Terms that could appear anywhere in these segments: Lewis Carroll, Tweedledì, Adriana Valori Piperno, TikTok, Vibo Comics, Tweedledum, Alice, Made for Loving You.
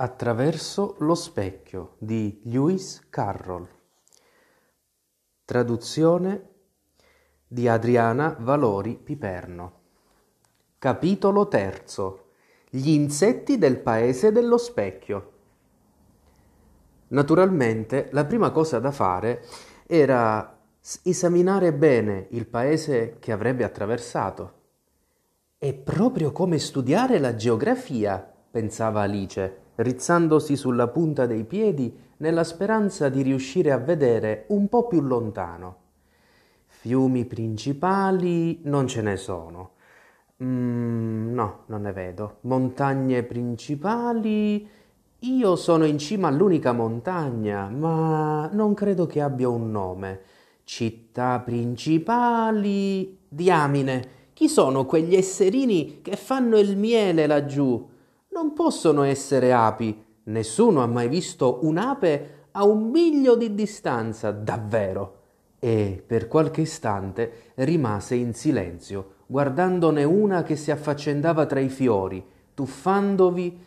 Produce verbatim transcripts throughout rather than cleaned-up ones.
Attraverso lo specchio di Lewis Carroll. Traduzione di Adriana Valori Piperno. Capitolo terzo. Gli insetti del paese dello specchio. Naturalmente, la prima cosa da fare era esaminare bene il paese che avrebbe attraversato. È proprio come studiare la geografia, pensava Alice, rizzandosi sulla punta dei piedi nella speranza di riuscire a vedere un po' più lontano. Fiumi principali non ce ne sono. Mm, no, non ne vedo. Montagne principali... Io sono in cima all'unica montagna, ma non credo che abbia un nome. Città principali... Diamine! Chi sono quegli esserini che fanno il miele laggiù? Non possono essere api. Nessuno ha mai visto un'ape a un miglio di distanza, davvero. E per qualche istante rimase in silenzio, guardandone una che si affaccendava tra i fiori, tuffandovi,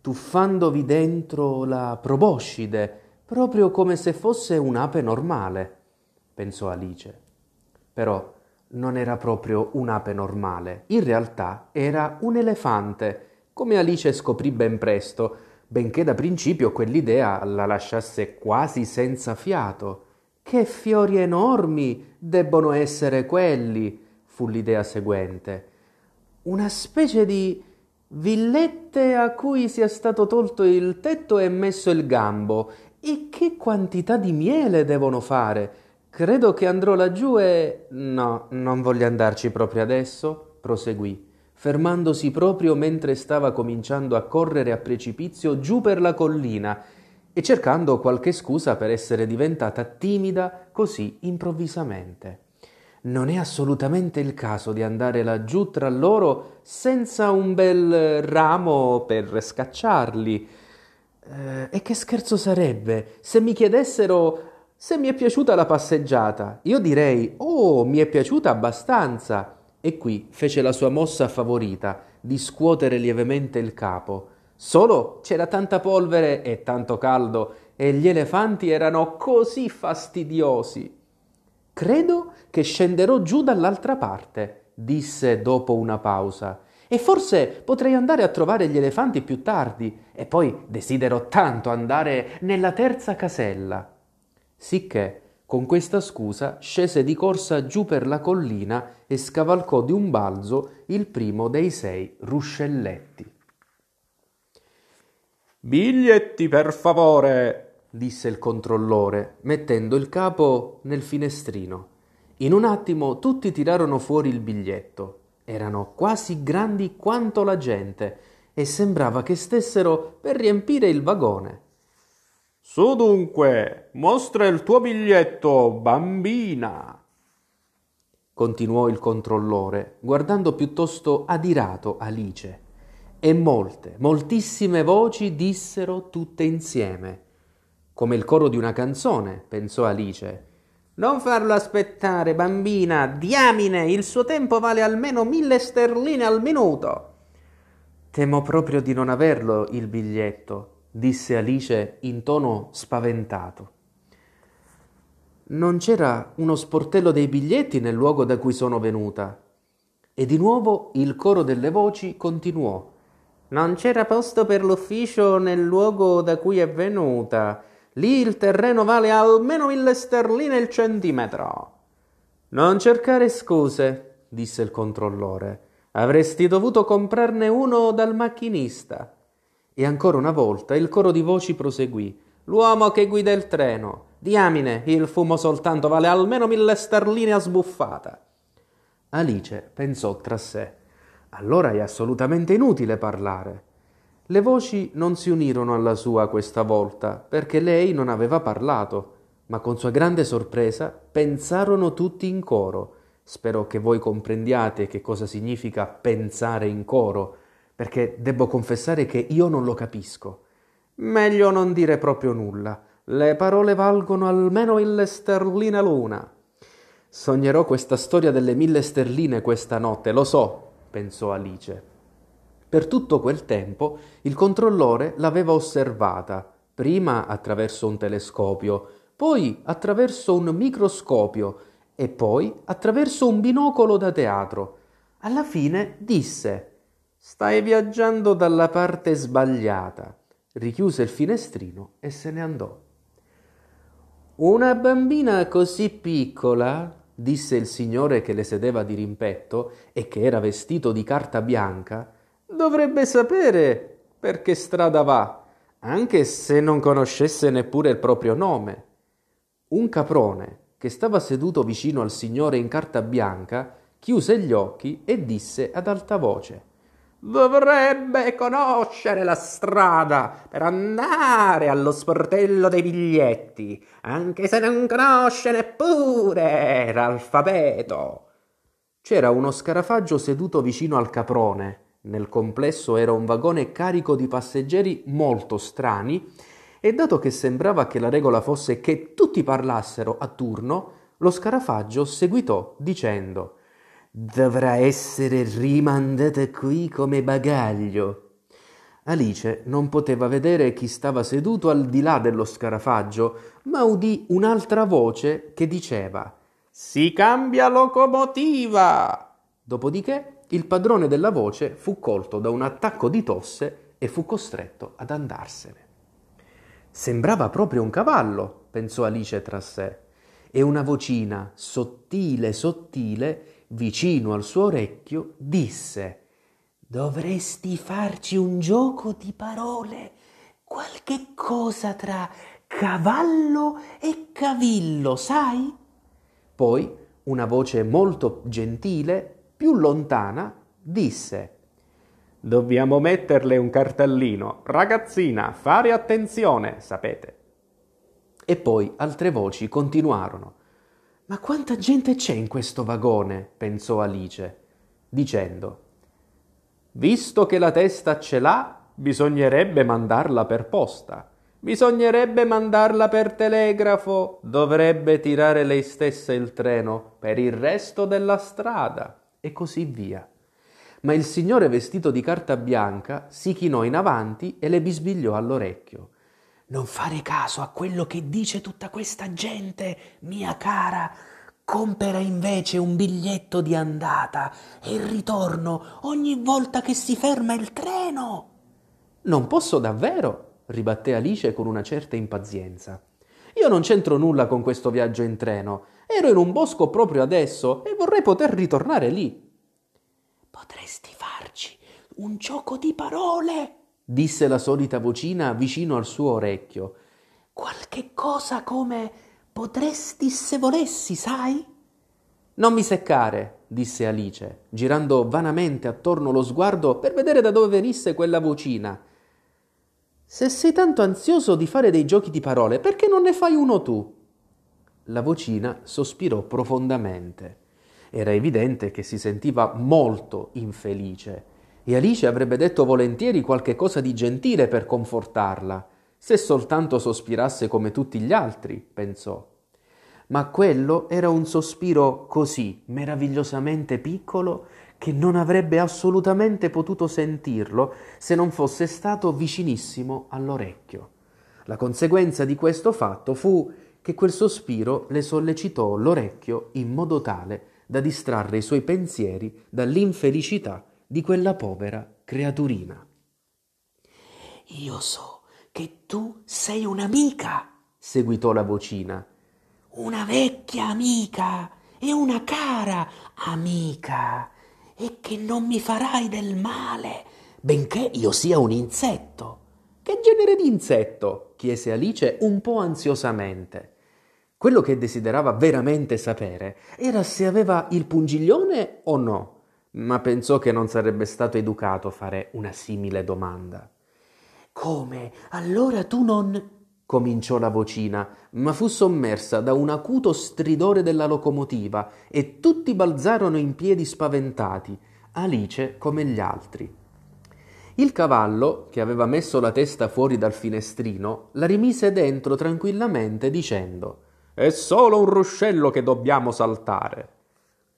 tuffandovi dentro la proboscide, proprio come se fosse un'ape normale, pensò Alice. Però non era proprio un'ape normale, in realtà era un elefante, come Alice scoprì ben presto, benché da principio quell'idea la lasciasse quasi senza fiato. Che fiori enormi debbono essere quelli, fu l'idea seguente. Una specie di villette a cui sia stato tolto il tetto e messo il gambo. E che quantità di miele devono fare? Credo che andrò laggiù e... No, non voglio andarci proprio adesso, proseguì, fermandosi proprio mentre stava cominciando a correre a precipizio giù per la collina e cercando qualche scusa per essere diventata timida così improvvisamente. Non è assolutamente il caso di andare laggiù tra loro senza un bel ramo per scacciarli. Eh, e che scherzo sarebbe se mi chiedessero se mi è piaciuta la passeggiata? Io direi, oh, mi è piaciuta abbastanza. E qui fece la sua mossa favorita di scuotere lievemente il capo. Solo c'era tanta polvere e tanto caldo e gli elefanti erano così fastidiosi. Credo che scenderò giù dall'altra parte, disse dopo una pausa, e forse potrei andare a trovare gli elefanti più tardi, e poi desidero tanto andare nella terza casella. Sicché con questa scusa scese di corsa giù per la collina e scavalcò di un balzo il primo dei sei ruscelletti. «Biglietti, per favore!» disse il controllore, mettendo il capo nel finestrino. In un attimo tutti tirarono fuori il biglietto. Erano quasi grandi quanto la gente e sembrava che stessero per riempire il vagone. «Su dunque, mostra il tuo biglietto, bambina!» continuò il controllore, guardando piuttosto adirato Alice. E molte, moltissime voci dissero tutte insieme, come il coro di una canzone, pensò Alice. «Non farlo aspettare, bambina! Diamine, il suo tempo vale almeno mille sterline al minuto!» «Temo proprio di non averlo, il biglietto», disse Alice in tono spaventato. Non c'era uno sportello dei biglietti nel luogo da cui sono venuta. E di nuovo il coro delle voci continuò. Non c'era posto per l'ufficio nel luogo da cui è venuta. Lì il terreno vale almeno mille sterline il centimetro. Non cercare scuse, disse il controllore. Avresti dovuto comprarne uno dal macchinista. E ancora una volta il coro di voci proseguì. L'uomo che guida il treno. Diamine, il fumo soltanto vale almeno mille sterline a sbuffata. Alice pensò tra sé. Allora è assolutamente inutile parlare. Le voci non si unirono alla sua questa volta, perché lei non aveva parlato, ma con sua grande sorpresa pensarono tutti in coro. Spero che voi comprendiate che cosa significa pensare in coro, perché debbo confessare che io non lo capisco. Meglio non dire proprio nulla. Le parole valgono almeno mille sterline l'una. Sognerò questa storia delle mille sterline questa notte, lo so, pensò Alice. Per tutto quel tempo il controllore l'aveva osservata, prima attraverso un telescopio, poi attraverso un microscopio e poi attraverso un binocolo da teatro. Alla fine disse: «Stai viaggiando dalla parte sbagliata». Richiuse il finestrino e se ne andò. «Una bambina così piccola», disse il signore che le sedeva dirimpetto e che era vestito di carta bianca, «dovrebbe sapere per che strada va, anche se non conoscesse neppure il proprio nome». Un caprone che stava seduto vicino al signore in carta bianca chiuse gli occhi e disse ad alta voce: «Dovrebbe conoscere la strada per andare allo sportello dei biglietti, anche se non conosce neppure l'alfabeto». C'era uno scarafaggio seduto vicino al caprone. Nel complesso era un vagone carico di passeggeri molto strani e, dato che sembrava che la regola fosse che tutti parlassero a turno, lo scarafaggio seguitò dicendo: «Dovrà essere rimandata qui come bagaglio». Alice non poteva vedere chi stava seduto al di là dello scarafaggio, ma udì un'altra voce che diceva: «Si cambia locomotiva!». Dopodiché il padrone della voce fu colto da un attacco di tosse e fu costretto ad andarsene. «Sembrava proprio un cavallo», pensò Alice tra sé, e una vocina sottile sottile vicino al suo orecchio disse: «Dovresti farci un gioco di parole, qualche cosa tra cavallo e cavillo, sai?». Poi una voce molto gentile, più lontana, disse: «Dobbiamo metterle un cartellino. Ragazzina, fare attenzione, sapete». E poi altre voci continuarono. «Ma quanta gente c'è in questo vagone?», pensò Alice, dicendo: «Visto che la testa ce l'ha, bisognerebbe mandarla per posta. Bisognerebbe mandarla per telegrafo. Dovrebbe tirare lei stessa il treno per il resto della strada». E così via. Ma il signore vestito di carta bianca si chinò in avanti e le bisbigliò all'orecchio: «Non fare caso a quello che dice tutta questa gente, mia cara. Compera invece un biglietto di andata e ritorno ogni volta che si ferma il treno». «Non posso davvero», ribatté Alice con una certa impazienza. «Io non c'entro nulla con questo viaggio in treno. Ero in un bosco proprio adesso e vorrei poter ritornare lì». «Potresti farci un gioco di parole», disse la solita vocina vicino al suo orecchio. «Qualche cosa come potresti se volessi, sai?». «Non mi seccare», disse Alice, girando vanamente attorno lo sguardo per vedere da dove venisse quella vocina. «Se sei tanto ansioso di fare dei giochi di parole, perché non ne fai uno tu?». La vocina sospirò profondamente. Era evidente che si sentiva molto infelice e Alice avrebbe detto volentieri qualche cosa di gentile per confortarla, se soltanto sospirasse come tutti gli altri, pensò. Ma quello era un sospiro così meravigliosamente piccolo che non avrebbe assolutamente potuto sentirlo se non fosse stato vicinissimo all'orecchio. La conseguenza di questo fatto fu che quel sospiro le sollecitò l'orecchio in modo tale da distrarre i suoi pensieri dall'infelicità di quella povera creaturina. «Io so che tu sei un'amica», seguitò la vocina, «una vecchia amica e una cara amica, e che non mi farai del male, benché io sia un insetto». «Che genere di insetto?», chiese Alice un po' ansiosamente. Quello che desiderava veramente sapere era se aveva il pungiglione o no, ma pensò che non sarebbe stato educato fare una simile domanda. «Come? Allora tu non...» cominciò la vocina, ma fu sommersa da un acuto stridore della locomotiva e tutti balzarono in piedi spaventati, Alice come gli altri. Il cavallo, che aveva messo la testa fuori dal finestrino, la rimise dentro tranquillamente dicendo: «È solo un ruscello che dobbiamo saltare».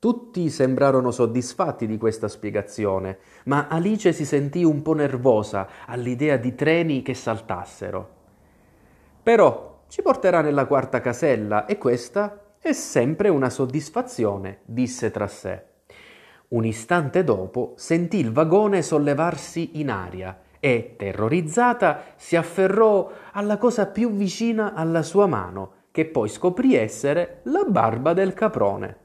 Tutti sembrarono soddisfatti di questa spiegazione, ma Alice si sentì un po' nervosa all'idea di treni che saltassero. Però ci porterà nella quarta casella e questa è sempre una soddisfazione, disse tra sé. Un istante dopo sentì il vagone sollevarsi in aria e, terrorizzata, si afferrò alla cosa più vicina alla sua mano, che poi scoprì essere la barba del caprone.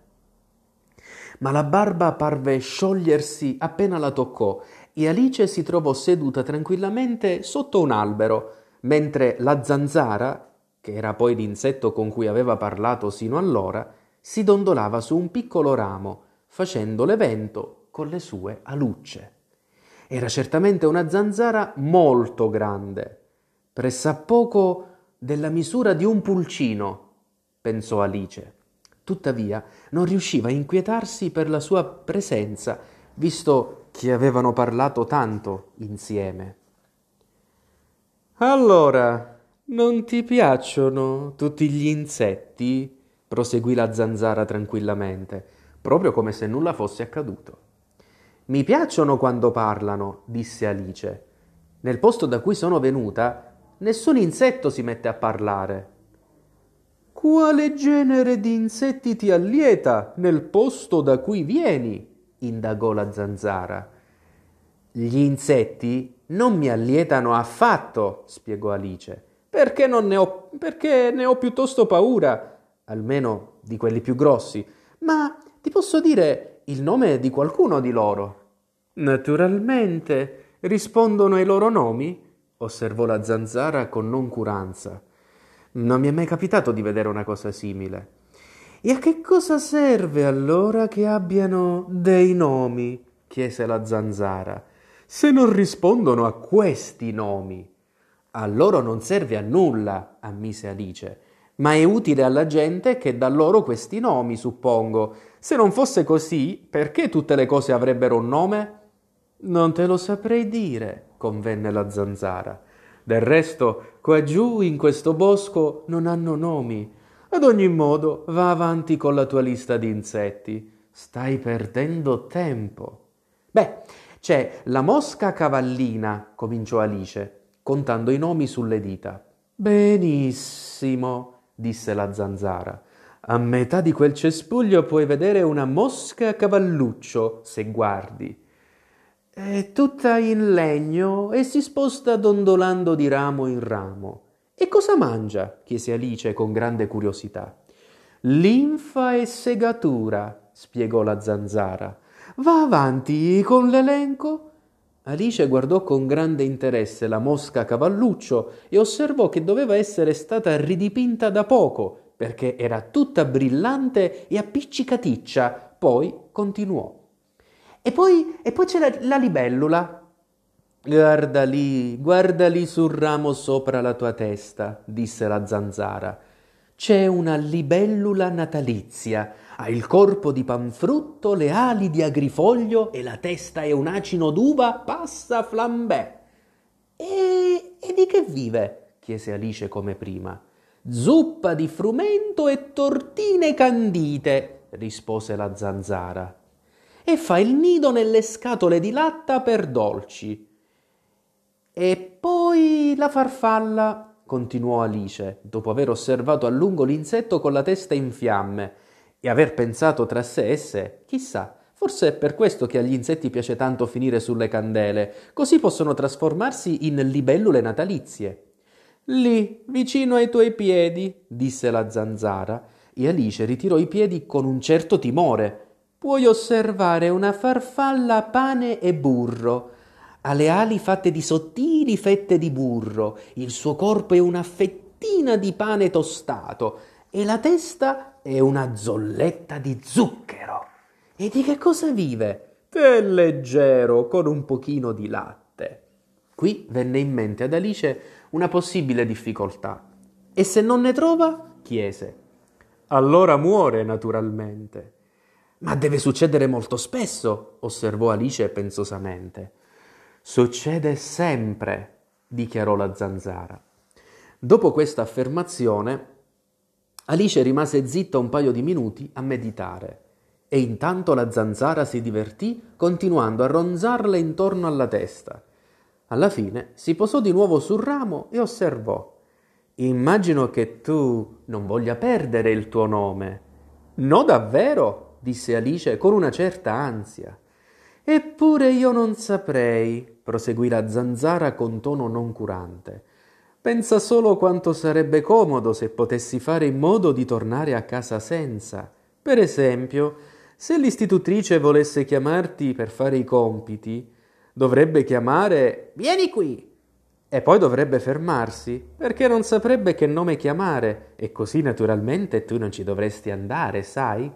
Ma la barba parve sciogliersi appena la toccò e Alice si trovò seduta tranquillamente sotto un albero, mentre la zanzara, che era poi l'insetto con cui aveva parlato sino allora, si dondolava su un piccolo ramo, facendo l'evento con le sue alucce. Era certamente una zanzara molto grande, pressappoco della misura di un pulcino, pensò Alice. Tuttavia non riusciva a inquietarsi per la sua presenza, visto che avevano parlato tanto insieme. «Allora, non ti piacciono tutti gli insetti?» proseguì la zanzara tranquillamente, proprio come se nulla fosse accaduto. «Mi piacciono quando parlano», disse Alice. «Nel posto da cui sono venuta, nessun insetto si mette a parlare». «Quale genere di insetti ti allieta nel posto da cui vieni?» indagò la zanzara. «Gli insetti non mi allietano affatto», spiegò Alice, «perché non ne ho, perché ne ho piuttosto paura, almeno di quelli più grossi. Ma ti posso dire il nome di qualcuno di loro?» «Naturalmente, rispondono ai loro nomi», osservò la zanzara con noncuranza. Non mi è mai capitato di vedere una cosa simile. E a che cosa serve allora che abbiano dei nomi? Chiese la zanzara. Se non rispondono a questi nomi. A loro non serve a nulla, ammise Alice, ma è utile alla gente che dà loro questi nomi, suppongo. Se non fosse così, perché tutte le cose avrebbero un nome? Non te lo saprei dire, convenne la zanzara. Del resto, qua giù, in questo bosco, non hanno nomi. Ad ogni modo, va avanti con la tua lista di insetti. Stai perdendo tempo. Beh, c'è la mosca cavallina, cominciò Alice, contando i nomi sulle dita. Benissimo, disse la zanzara. A metà di quel cespuglio puoi vedere una mosca cavalluccio, se guardi. È tutta in legno e si sposta dondolando di ramo in ramo. E cosa mangia? Chiese Alice con grande curiosità. Linfa e segatura, spiegò la zanzara. Va avanti con l'elenco. Alice guardò con grande interesse la mosca cavalluccio e osservò che doveva essere stata ridipinta da poco, perché era tutta brillante e appiccicaticcia. Poi continuò. E poi, e poi c'è la, la libellula. Guarda lì, guarda lì sul ramo sopra la tua testa, disse la zanzara. C'è una libellula natalizia. Ha il corpo di panfrutto, le ali di agrifoglio e la testa è un acino d'uva passa flambè. E, e di che vive? Chiese Alice come prima. Zuppa di frumento e tortine candite, rispose la zanzara. E fa il nido nelle scatole di latta per dolci. E poi la farfalla, continuò Alice, dopo aver osservato a lungo l'insetto con la testa in fiamme e aver pensato tra sé e sé, chissà, forse è per questo che agli insetti piace tanto finire sulle candele, così possono trasformarsi in libellule natalizie. Lì, vicino ai tuoi piedi, disse la zanzara, e Alice ritirò i piedi con un certo timore. Puoi osservare una farfalla pane e burro, ha le ali fatte di sottili fette di burro, il suo corpo è una fettina di pane tostato e la testa è una zolletta di zucchero. E di che cosa vive? Tè leggero, con un pochino di latte. Qui venne in mente ad Alice una possibile difficoltà. E se non ne trova? Chiese. Allora muore, naturalmente. «Ma deve succedere molto spesso», osservò Alice pensosamente. «Succede sempre», dichiarò la zanzara. Dopo questa affermazione, Alice rimase zitta un paio di minuti a meditare e intanto la zanzara si divertì continuando a ronzarle intorno alla testa. Alla fine si posò di nuovo sul ramo e osservò. «Immagino che tu non voglia perdere il tuo nome». «No, davvero?» disse Alice con una certa ansia. «Eppure io non saprei», proseguì la zanzara con tono noncurante. «Pensa solo quanto sarebbe comodo se potessi fare in modo di tornare a casa senza. Per esempio, se l'istitutrice volesse chiamarti per fare i compiti, dovrebbe chiamare «Vieni qui!» e poi dovrebbe fermarsi, perché non saprebbe che nome chiamare, e così naturalmente tu non ci dovresti andare, sai?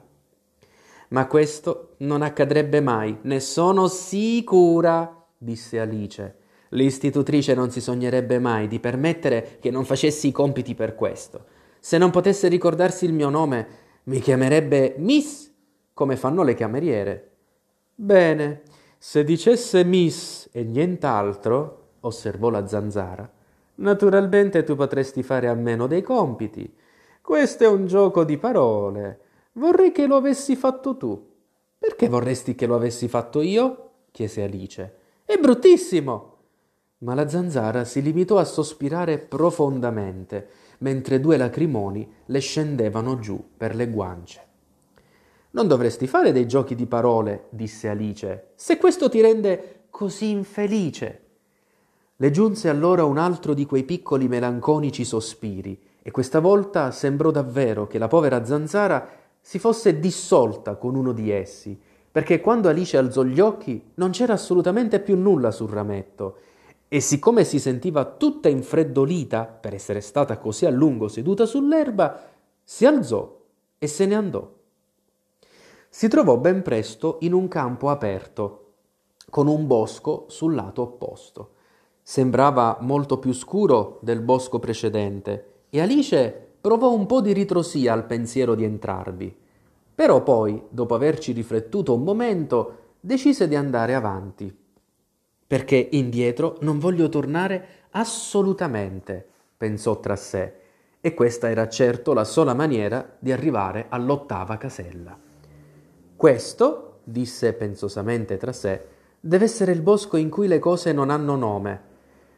Ma questo non accadrebbe mai, ne sono sicura, disse Alice. L'istitutrice non si sognerebbe mai di permettere che non facessi i compiti per questo. Se non potesse ricordarsi il mio nome, mi chiamerebbe Miss, come fanno le cameriere. Bene, se dicesse Miss e nient'altro, osservò la zanzara, naturalmente tu potresti fare a meno dei compiti. Questo è un gioco di parole. Vorrei che lo avessi fatto tu. Perché vorresti che lo avessi fatto io? Chiese Alice. È bruttissimo! Ma la zanzara si limitò a sospirare profondamente, mentre due lacrimoni le scendevano giù per le guance. Non dovresti fare dei giochi di parole, disse Alice, se questo ti rende così infelice. Le giunse allora un altro di quei piccoli melanconici sospiri e questa volta sembrò davvero che la povera zanzara si fosse dissolta con uno di essi, perché quando Alice alzò gli occhi non c'era assolutamente più nulla sul rametto e siccome si sentiva tutta infreddolita per essere stata così a lungo seduta sull'erba, si alzò e se ne andò. Si trovò ben presto in un campo aperto, con un bosco sul lato opposto. Sembrava molto più scuro del bosco precedente e Alice provò un po' di ritrosia al pensiero di entrarvi. Però poi, dopo averci riflettuto un momento, decise di andare avanti. Perché indietro non voglio tornare assolutamente, pensò tra sé, e questa era certo la sola maniera di arrivare all'ottava casella. Questo, disse pensosamente tra sé, deve essere il bosco in cui le cose non hanno nome.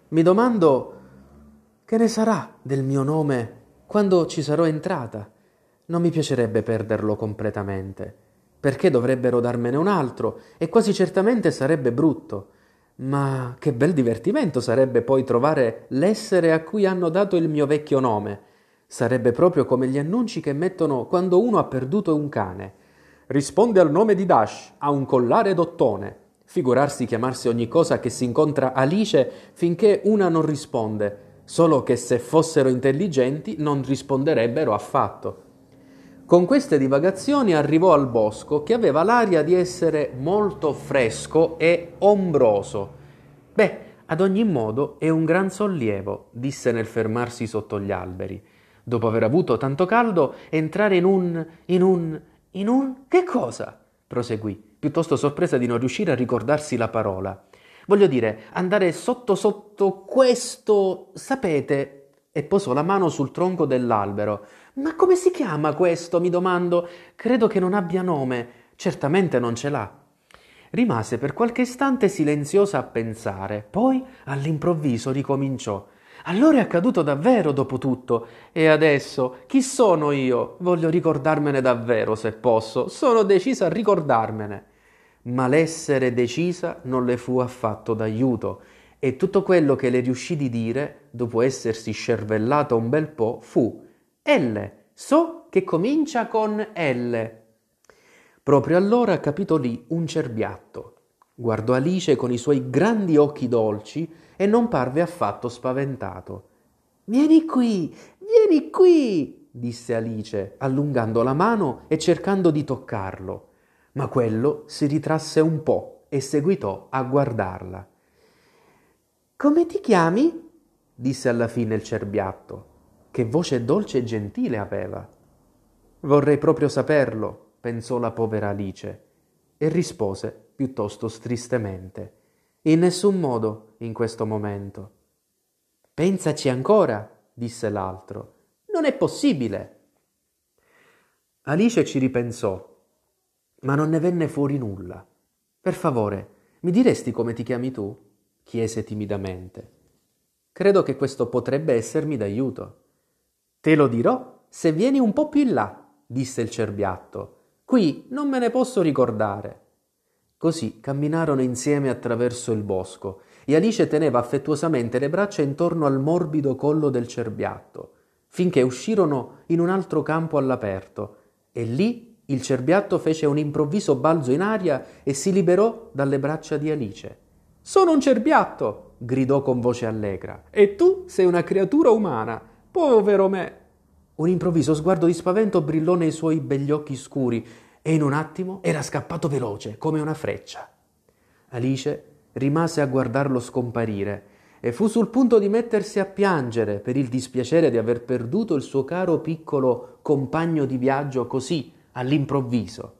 Mi domando che ne sarà del mio nome quando ci sarò entrata. Non mi piacerebbe perderlo completamente, perché dovrebbero darmene un altro e quasi certamente sarebbe brutto. Ma che bel divertimento sarebbe poi trovare l'essere a cui hanno dato il mio vecchio nome. Sarebbe proprio come gli annunci che mettono quando uno ha perduto un cane. Risponde al nome di Dash, ha un collare d'ottone. Figurarsi chiamarsi ogni cosa che si incontra Alice finché una non risponde, solo che se fossero intelligenti non risponderebbero affatto. Con queste divagazioni arrivò al bosco che aveva l'aria di essere molto fresco e ombroso. Beh, ad ogni modo è un gran sollievo, disse nel fermarsi sotto gli alberi. Dopo aver avuto tanto caldo, entrare in un... in un... in un... che cosa? Proseguì, piuttosto sorpresa di non riuscire a ricordarsi la parola. Voglio dire, andare sotto sotto questo, sapete, e posò la mano sul tronco dell'albero. Ma come si chiama questo, mi domando? Credo che non abbia nome, certamente non ce l'ha. Rimase per qualche istante silenziosa a pensare, poi all'improvviso ricominciò. Allora è accaduto davvero, dopo tutto. E adesso, chi sono io? Voglio ricordarmene davvero, se posso. Sono decisa a ricordarmene. Ma l'essere decisa non le fu affatto d'aiuto, e tutto quello che le riuscì di dire, dopo essersi scervellata un bel po', fu «L, so che comincia con L». Proprio allora capitò lì un cerbiatto. Guardò Alice con i suoi grandi occhi dolci e non parve affatto spaventato. «Vieni qui, vieni qui!» disse Alice, allungando la mano e cercando di toccarlo. Ma quello si ritrasse un po' e seguitò a guardarla. «Come ti chiami?» disse alla fine il cerbiatto. Che voce dolce e gentile aveva! «Vorrei proprio saperlo», pensò la povera Alice, e rispose piuttosto tristemente. «In nessun modo, in questo momento». «Pensaci ancora», disse l'altro. «Non è possibile». Alice ci ripensò. ma non ne venne fuori nulla. «Per favore, mi diresti come ti chiami tu?» chiese timidamente. «Credo che questo potrebbe essermi d'aiuto». «Te lo dirò se vieni un po' più in là», disse il cerbiatto. «Qui non me ne posso ricordare». Così camminarono insieme attraverso il bosco e Alice teneva affettuosamente le braccia intorno al morbido collo del cerbiatto, finché uscirono in un altro campo all'aperto e lì il cerbiatto fece un improvviso balzo in aria e si liberò dalle braccia di Alice. «Sono un cerbiatto!» gridò con voce allegra. «E tu sei una creatura umana! Povero me!» Un improvviso sguardo di spavento brillò nei suoi begli occhi scuri e in un attimo era scappato veloce, come una freccia. Alice rimase a guardarlo scomparire e fu sul punto di mettersi a piangere per il dispiacere di aver perduto il suo caro piccolo compagno di viaggio così, all'improvviso.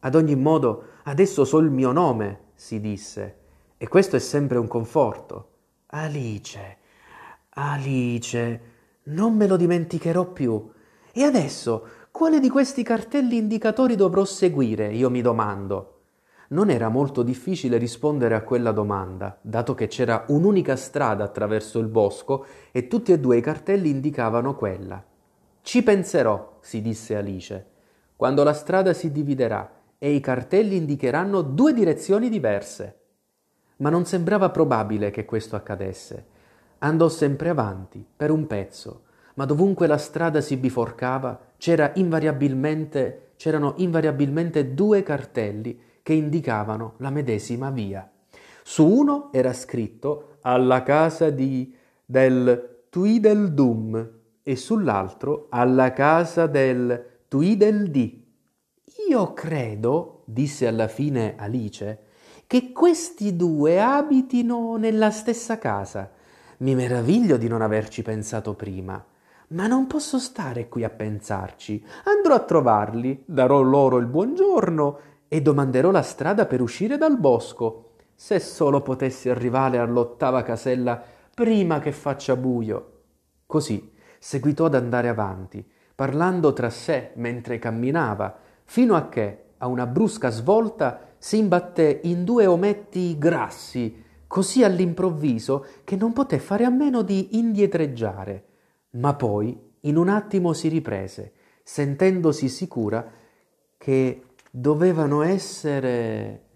«Ad ogni modo, adesso so il mio nome», si disse, «e questo è sempre un conforto. Alice, Alice, non me lo dimenticherò più. E adesso, quale di questi cartelli indicatori dovrò seguire, io mi domando?» Non era molto difficile rispondere a quella domanda, dato che c'era un'unica strada attraverso il bosco e tutti e due i cartelli indicavano quella. «Ci penserò», si disse Alice, «quando la strada si dividerà e i cartelli indicheranno due direzioni diverse». Ma non sembrava probabile che questo accadesse. Andò sempre avanti, per un pezzo, ma dovunque la strada si biforcava c'era invariabilmente, c'erano invariabilmente due cartelli che indicavano la medesima via. Su uno era scritto «alla casa di del Tweedledum» e sull'altro «alla casa del Tweedledì». «Io credo», disse alla fine Alice, «che questi due abitino nella stessa casa. Mi meraviglio di non averci pensato prima, ma non posso stare qui a pensarci. Andrò a trovarli, darò loro il buongiorno e domanderò la strada per uscire dal bosco. Se solo potessi arrivare all'ottava casella prima che faccia buio». Così seguitò ad andare avanti, parlando tra sé mentre camminava, fino a che, a una brusca svolta, si imbatté in due ometti grassi, così all'improvviso che non poté fare a meno di indietreggiare. Ma poi, in un attimo, si riprese, sentendosi sicura che dovevano essere